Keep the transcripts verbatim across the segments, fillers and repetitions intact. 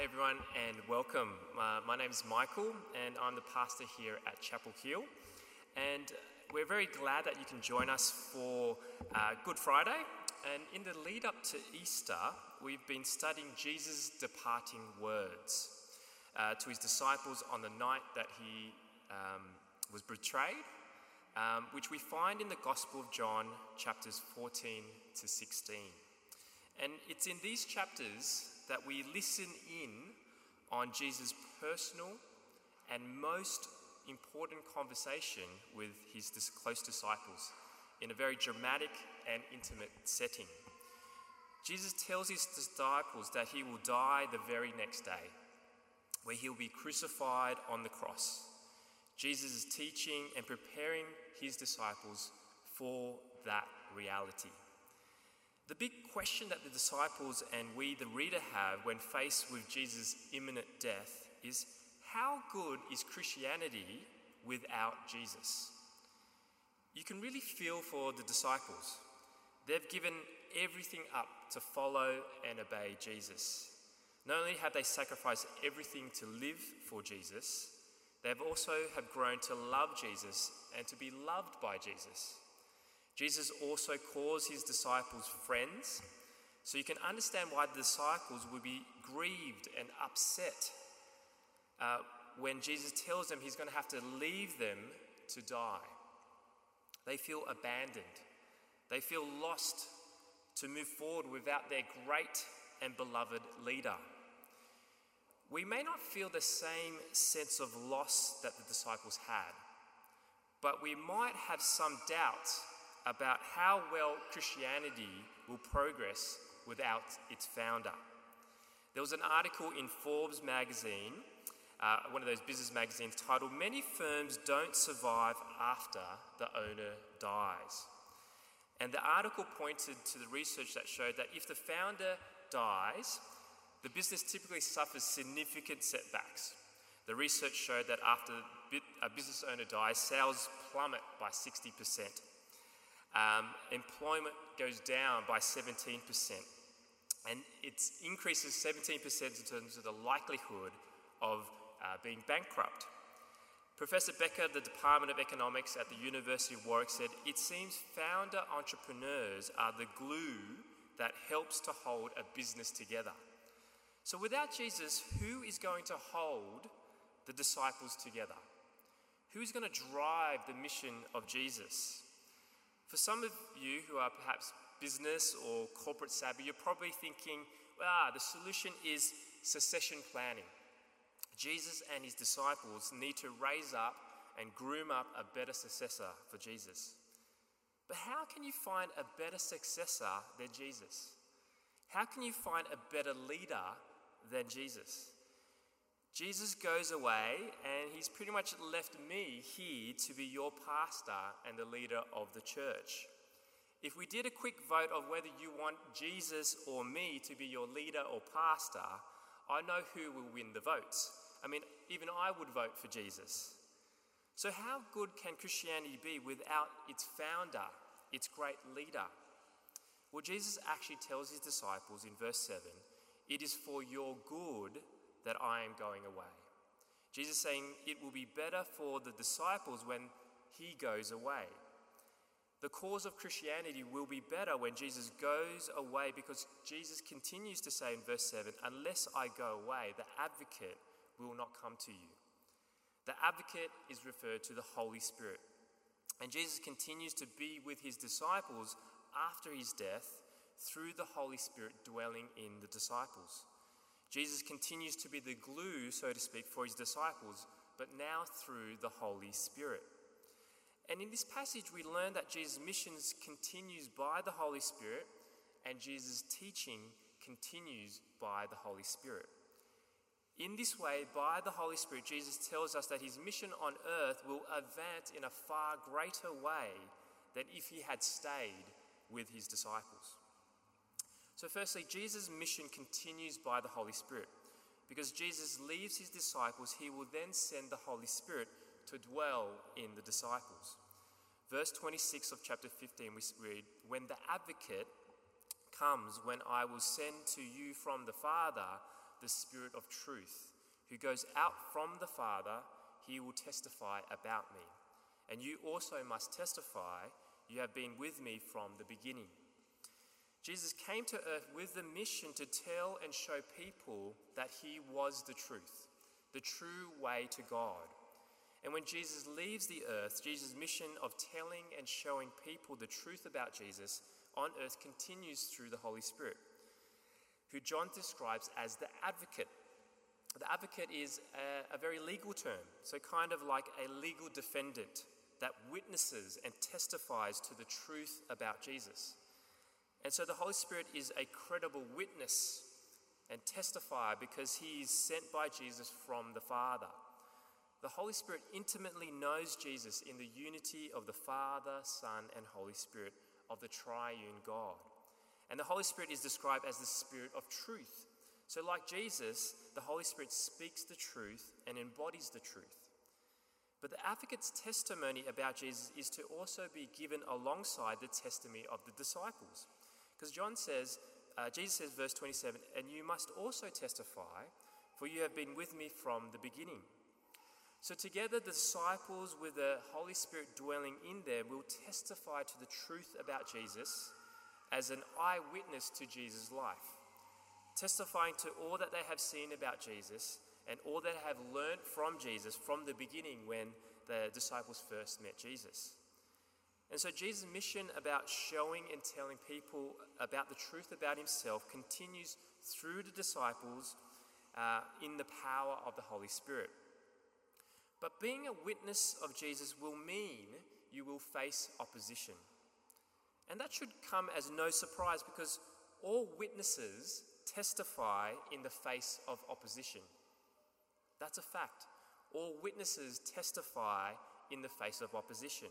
Hi everyone and welcome. Uh, my name is Michael and I'm the pastor here at Chapel Hill, and we're very glad that you can join us for uh, Good Friday. And in the lead up to Easter, we've been studying Jesus' departing words uh, to his disciples on the night that he um, was betrayed, um, which we find in the Gospel of John chapters fourteen to sixteen. And it's in these chapters that we listen in on Jesus' personal and most important conversation with his close disciples in a very dramatic and intimate setting. Jesus tells his disciples that he will die the very next day, where he'll be crucified on the cross. Jesus is teaching and preparing his disciples for that reality. The big question that the disciples and we, the reader, have when faced with Jesus' imminent death is, how good is Christianity without Jesus? You can really feel for the disciples. They've given everything up to follow and obey Jesus. Not only have they sacrificed everything to live for Jesus, they've also have grown to love Jesus and to be loved by Jesus. Jesus also calls his disciples friends, so you can understand why the disciples would be grieved and upset uh, when Jesus tells them he's going to have to leave them to die. They feel abandoned. They feel lost to move forward without their great and beloved leader. We may not feel the same sense of loss that the disciples had, but we might have some doubts about how well Christianity will progress without its founder. There was an article in Forbes magazine, uh, one of those business magazines, titled, "Many Firms Don't Survive After the Owner Dies." And the article pointed to the research that showed that if the founder dies, the business typically suffers significant setbacks. The research showed that after a business owner dies, sales plummet by sixty percent. Um, employment goes down by seventeen percent, and it increases seventeen percent in terms of the likelihood of uh, being bankrupt. Professor Becker, the Department of Economics at the University of Warwick, said, "It seems founder entrepreneurs are the glue that helps to hold a business together." So without Jesus, who is going to hold the disciples together? Who's going to drive the mission of Jesus? For some of you who are perhaps business or corporate savvy, you're probably thinking, ah, the solution is succession planning. Jesus and his disciples need to raise up and groom up a better successor for Jesus. But how can you find a better successor than Jesus? How can you find a better leader than Jesus? Jesus goes away and he's pretty much left me here to be your pastor and the leader of the church. If we did a quick vote of whether you want Jesus or me to be your leader or pastor, I know who will win the votes. I mean, even I would vote for Jesus. So how good can Christianity be without its founder, its great leader? Well, Jesus actually tells his disciples in verse seven, "It is for your good that I am going away." Jesus saying it will be better for the disciples when he goes away. The cause of Christianity will be better when Jesus goes away, because Jesus continues to say in verse seven, "Unless I go away, the advocate will not come to you." The advocate is referred to the Holy Spirit. And Jesus continues to be with his disciples after his death through the Holy Spirit dwelling in the disciples. Jesus continues to be the glue, so to speak, for his disciples, but now through the Holy Spirit. And in this passage, we learn that Jesus' missions continues by the Holy Spirit, and Jesus' teaching continues by the Holy Spirit. In this way, by the Holy Spirit, Jesus tells us that his mission on earth will advance in a far greater way than if he had stayed with his disciples. So firstly, Jesus' mission continues by the Holy Spirit. Because Jesus leaves his disciples, he will then send the Holy Spirit to dwell in the disciples. Verse twenty-six of chapter fifteen, we read, "When the advocate comes, when I will send to you from the Father, the Spirit of truth, who goes out from the Father, he will testify about me. And you also must testify, you have been with me from the beginning." Jesus came to earth with the mission to tell and show people that he was the truth, the true way to God. And when Jesus leaves the earth, Jesus' mission of telling and showing people the truth about Jesus on earth continues through the Holy Spirit, who John describes as the advocate. The advocate is a, a very legal term, so kind of like a legal defendant that witnesses and testifies to the truth about Jesus. And so the Holy Spirit is a credible witness and testifier because he is sent by Jesus from the Father. The Holy Spirit intimately knows Jesus in the unity of the Father, Son, and Holy Spirit of the triune God. And the Holy Spirit is described as the Spirit of truth. So like Jesus, the Holy Spirit speaks the truth and embodies the truth. But the advocate's testimony about Jesus is to also be given alongside the testimony of the disciples. Because John says, uh, Jesus says, verse twenty-seven, "And you must also testify, for you have been with me from the beginning." So together the disciples with the Holy Spirit dwelling in them will testify to the truth about Jesus as an eyewitness to Jesus' life, testifying to all that they have seen about Jesus and all that have learned from Jesus from the beginning when the disciples first met Jesus. And so Jesus' mission about showing and telling people about the truth about himself continues through the disciples uh, in the power of the Holy Spirit. But being a witness of Jesus will mean you will face opposition. And that should come as no surprise because all witnesses testify in the face of opposition. That's a fact. All witnesses testify in the face of opposition.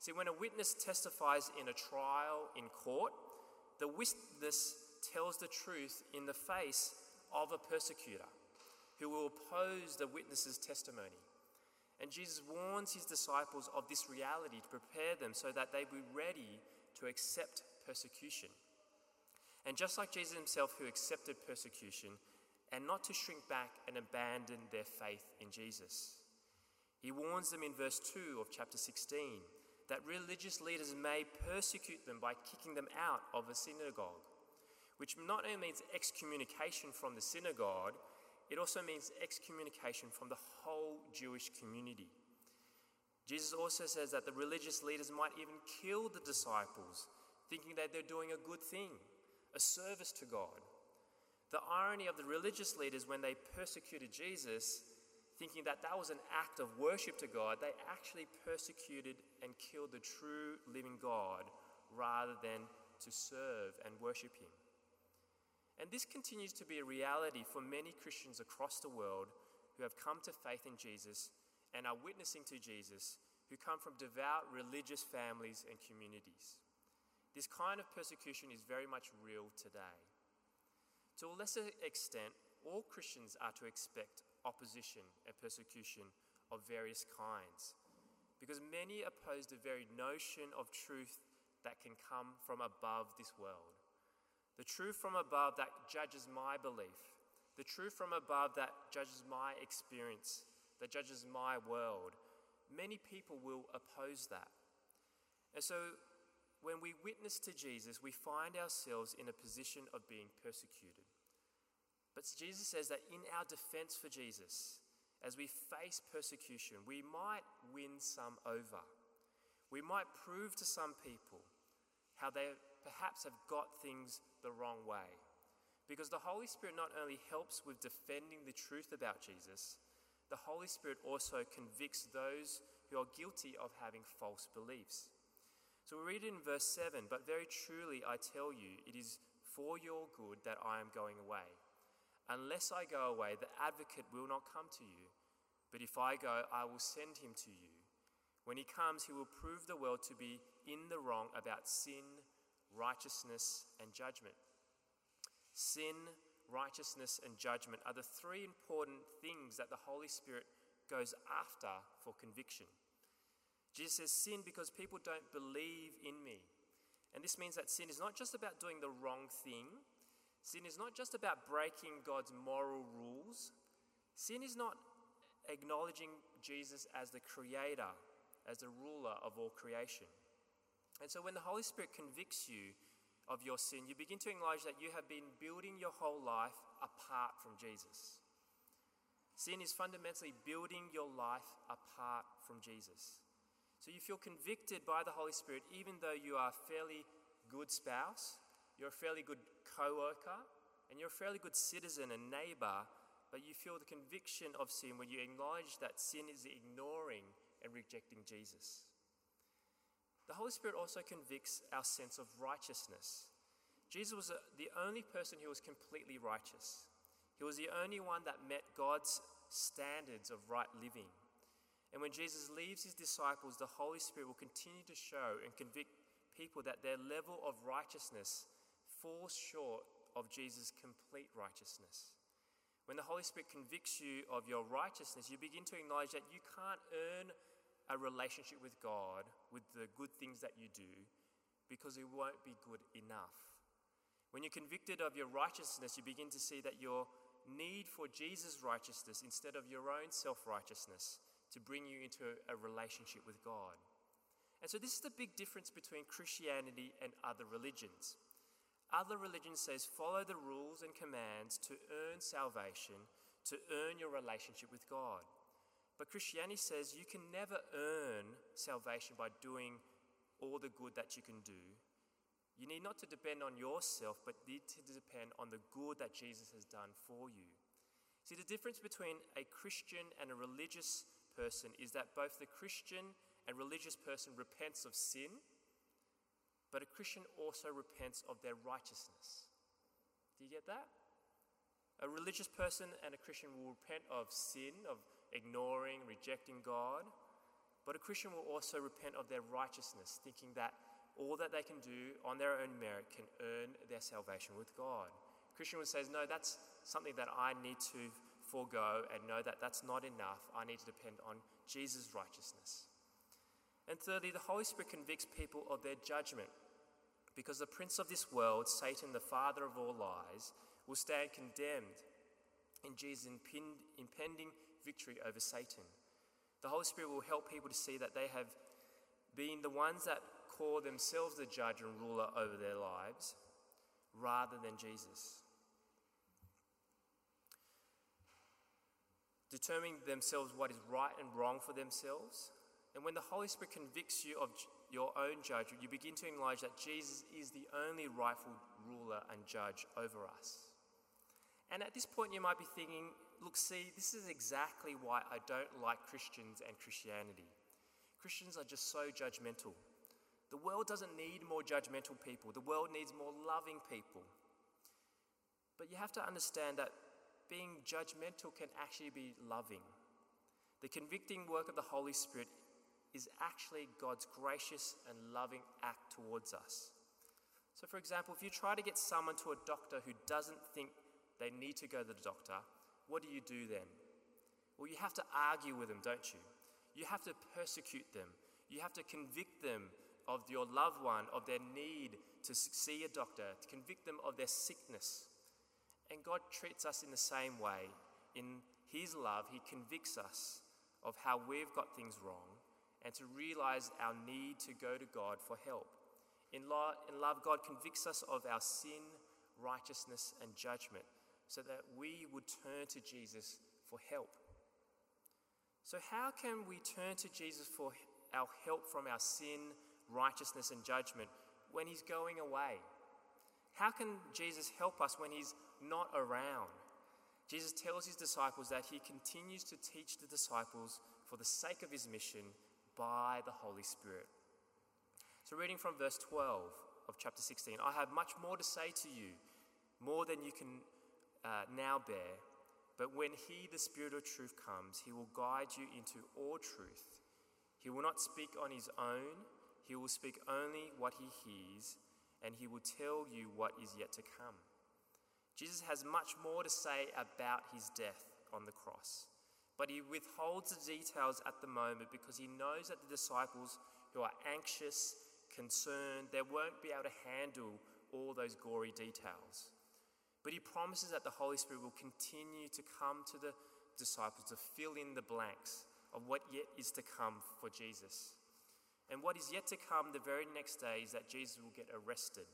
See, when a witness testifies in a trial in court, the witness tells the truth in the face of a persecutor who will oppose the witness's testimony. And Jesus warns his disciples of this reality to prepare them so that they be ready to accept persecution. And just like Jesus himself, who accepted persecution, and not to shrink back and abandon their faith in Jesus. He warns them in verse two of chapter sixteen that religious leaders may persecute them by kicking them out of a synagogue, which not only means excommunication from the synagogue, it also means excommunication from the whole Jewish community. Jesus also says that the religious leaders might even kill the disciples, thinking that they're doing a good thing, a service to God. The irony of the religious leaders when they persecuted Jesus, thinking that that was an act of worship to God, they actually persecuted and killed the true living God rather than to serve and worship him. And this continues to be a reality for many Christians across the world who have come to faith in Jesus and are witnessing to Jesus, who come from devout religious families and communities. This kind of persecution is very much real today. To a lesser extent, all Christians are to expect opposition and persecution of various kinds, because many oppose the very notion of truth that can come from above this world. The truth from above that judges my belief, the truth from above that judges my experience, that judges my world. Many people will oppose that. And so when we witness to Jesus, we find ourselves in a position of being persecuted. But Jesus says that in our defense for Jesus, as we face persecution, we might win some over. We might prove to some people how they perhaps have got things the wrong way. Because the Holy Spirit not only helps with defending the truth about Jesus, the Holy Spirit also convicts those who are guilty of having false beliefs. So we read it in verse seven, "But very truly I tell you, it is for your good that I am going away. Unless I go away, the advocate will not come to you. But if I go, I will send him to you. When he comes, he will prove the world to be in the wrong about sin, righteousness, and judgment." Sin, righteousness, and judgment are the three important things that the Holy Spirit goes after for conviction. Jesus says, sin because people don't believe in me. And this means that sin is not just about doing the wrong thing. Sin is not just about breaking God's moral rules. Sin is not acknowledging Jesus as the creator, as the ruler of all creation. And so when the Holy Spirit convicts you of your sin, you begin to acknowledge that you have been building your whole life apart from Jesus. Sin is fundamentally building your life apart from Jesus. So you feel convicted by the Holy Spirit, even though you are a fairly good spouse, you're a fairly good co-worker, and you're a fairly good citizen and neighbor, but you feel the conviction of sin when you acknowledge that sin is ignoring and rejecting Jesus. The Holy Spirit also convicts our sense of righteousness. Jesus was the only person who was completely righteous. He was the only one that met God's standards of right living. And when Jesus leaves his disciples, the Holy Spirit will continue to show and convict people that their level of righteousness falls short of Jesus' complete righteousness. When the Holy Spirit convicts you of your righteousness, you begin to acknowledge that you can't earn a relationship with God with the good things that you do, because it won't be good enough. When you're convicted of your righteousness, you begin to see that your need for Jesus' righteousness instead of your own self-righteousness to bring you into a relationship with God. And so this is the big difference between Christianity and other religions. Other religion says follow the rules and commands to earn salvation, to earn your relationship with God. But Christianity says you can never earn salvation by doing all the good that you can do. You need not to depend on yourself, but need to depend on the good that Jesus has done for you. See, the difference between a Christian and a religious person is that both the Christian and religious person repents of sin, but a Christian also repents of their righteousness. Do you get that? A religious person and a Christian will repent of sin, of ignoring, rejecting God, but a Christian will also repent of their righteousness, thinking that all that they can do on their own merit can earn their salvation with God. A Christian would say, no, that's something that I need to forego and know that that's not enough. I need to depend on Jesus' righteousness. And thirdly, the Holy Spirit convicts people of their judgment, because the prince of this world, Satan, the father of all lies, will stand condemned in Jesus' impending victory over Satan. The Holy Spirit will help people to see that they have been the ones that call themselves the judge and ruler over their lives rather than Jesus. Determining themselves what is right and wrong for themselves. And when the Holy Spirit convicts you of your own judgment, you begin to acknowledge that Jesus is the only rightful ruler and judge over us. And at this point, you might be thinking, look, see, this is exactly why I don't like Christians and Christianity. Christians are just so judgmental. The world doesn't need more judgmental people. The world needs more loving people. But you have to understand that being judgmental can actually be loving. The convicting work of the Holy Spirit is actually God's gracious and loving act towards us. So for example, if you try to get someone to a doctor who doesn't think they need to go to the doctor, what do you do then? Well, you have to argue with them, don't you? You have to persecute them. You have to convict them of your loved one, of their need to see a doctor, to convict them of their sickness. And God treats us in the same way. In His love, He convicts us of how we've got things wrong, and to realize our need to go to God for help. In love, in love, God convicts us of our sin, righteousness, and judgment, so that we would turn to Jesus for help. So how can we turn to Jesus for our help from our sin, righteousness, and judgment when He's going away? How can Jesus help us when He's not around? Jesus tells His disciples that He continues to teach the disciples for the sake of His mission by the Holy Spirit. So reading from verse twelve of chapter sixteen, I have much more to say to you, more than you can uh, now bear, but when He, the Spirit of truth, comes, He will guide you into all truth. He will not speak on His own, He will speak only what He hears, and He will tell you what is yet to come. Jesus has much more to say about His death on the cross, but He withholds the details at the moment because He knows that the disciples who are anxious, concerned, they won't be able to handle all those gory details. But he promises that the Holy Spirit will continue to come to the disciples to fill in the blanks of what yet is to come for Jesus. And what is yet to come the very next day is that Jesus will get arrested.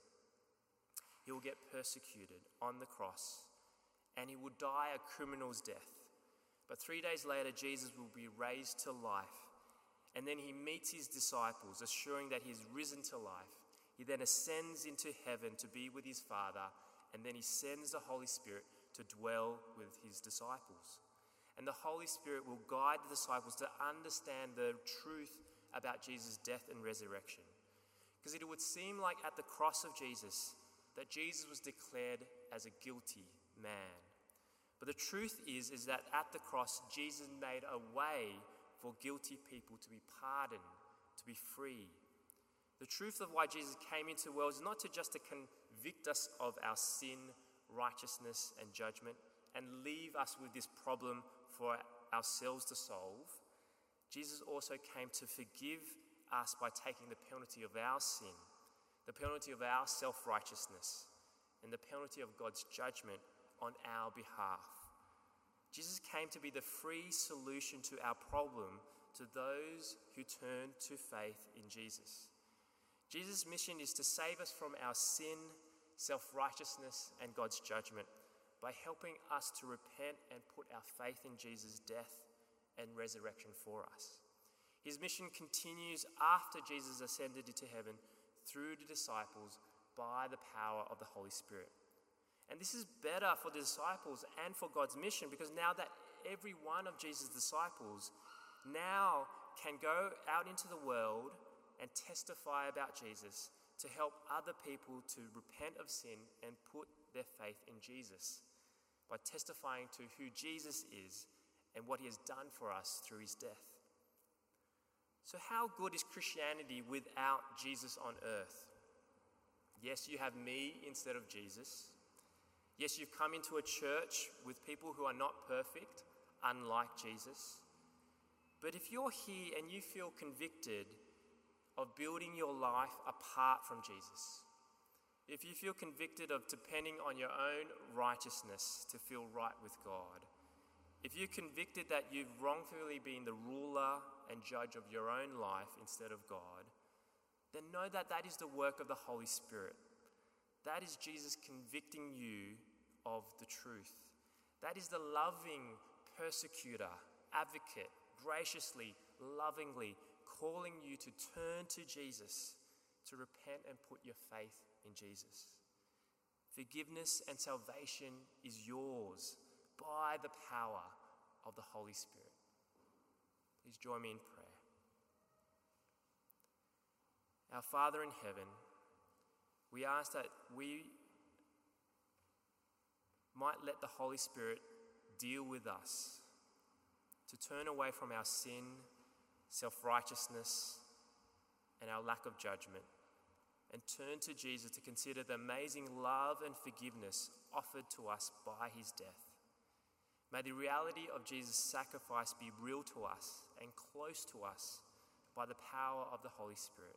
He will get persecuted on the cross, and he will die a criminal's death. But three days later, Jesus will be raised to life, and then he meets his disciples, assuring that he is risen to life. He then ascends into heaven to be with his Father, and then he sends the Holy Spirit to dwell with his disciples. And the Holy Spirit will guide the disciples to understand the truth about Jesus' death and resurrection. Because it would seem like at the cross of Jesus, that Jesus was declared as a guilty man. But the truth is, is that at the cross, Jesus made a way for guilty people to be pardoned, to be free. The truth of why Jesus came into the world is not to just to convict us of our sin, righteousness, and judgment, and leave us with this problem for ourselves to solve. Jesus also came to forgive us by taking the penalty of our sin, the penalty of our self-righteousness, and the penalty of God's judgment on our behalf. Jesus came to be the free solution to our problem to those who turn to faith in Jesus. Jesus' mission is to save us from our sin, self-righteousness, and God's judgment by helping us to repent and put our faith in Jesus' death and resurrection for us. His mission continues after Jesus ascended into heaven through the disciples by the power of the Holy Spirit. And this is better for the disciples and for God's mission, because now that every one of Jesus' disciples now can go out into the world and testify about Jesus to help other people to repent of sin and put their faith in Jesus by testifying to who Jesus is and what he has done for us through his death. So how good is Christianity without Jesus on earth? Yes, you have me instead of Jesus. Yes, you've come into a church with people who are not perfect, unlike Jesus. But if you're here and you feel convicted of building your life apart from Jesus, if you feel convicted of depending on your own righteousness to feel right with God, if you're convicted that you've wrongfully been the ruler and judge of your own life instead of God, then know that that is the work of the Holy Spirit. That is Jesus convicting you of the truth. That is the loving persecutor, advocate, graciously, lovingly calling you to turn to Jesus, to repent and put your faith in Jesus. Forgiveness and salvation is yours by the power of the Holy Spirit. Please join me in prayer. Our Father in heaven, we ask that we might let the Holy Spirit deal with us to turn away from our sin, self-righteousness, and our lack of judgment, and turn to Jesus to consider the amazing love and forgiveness offered to us by his death. May the reality of Jesus' sacrifice be real to us and close to us by the power of the Holy Spirit.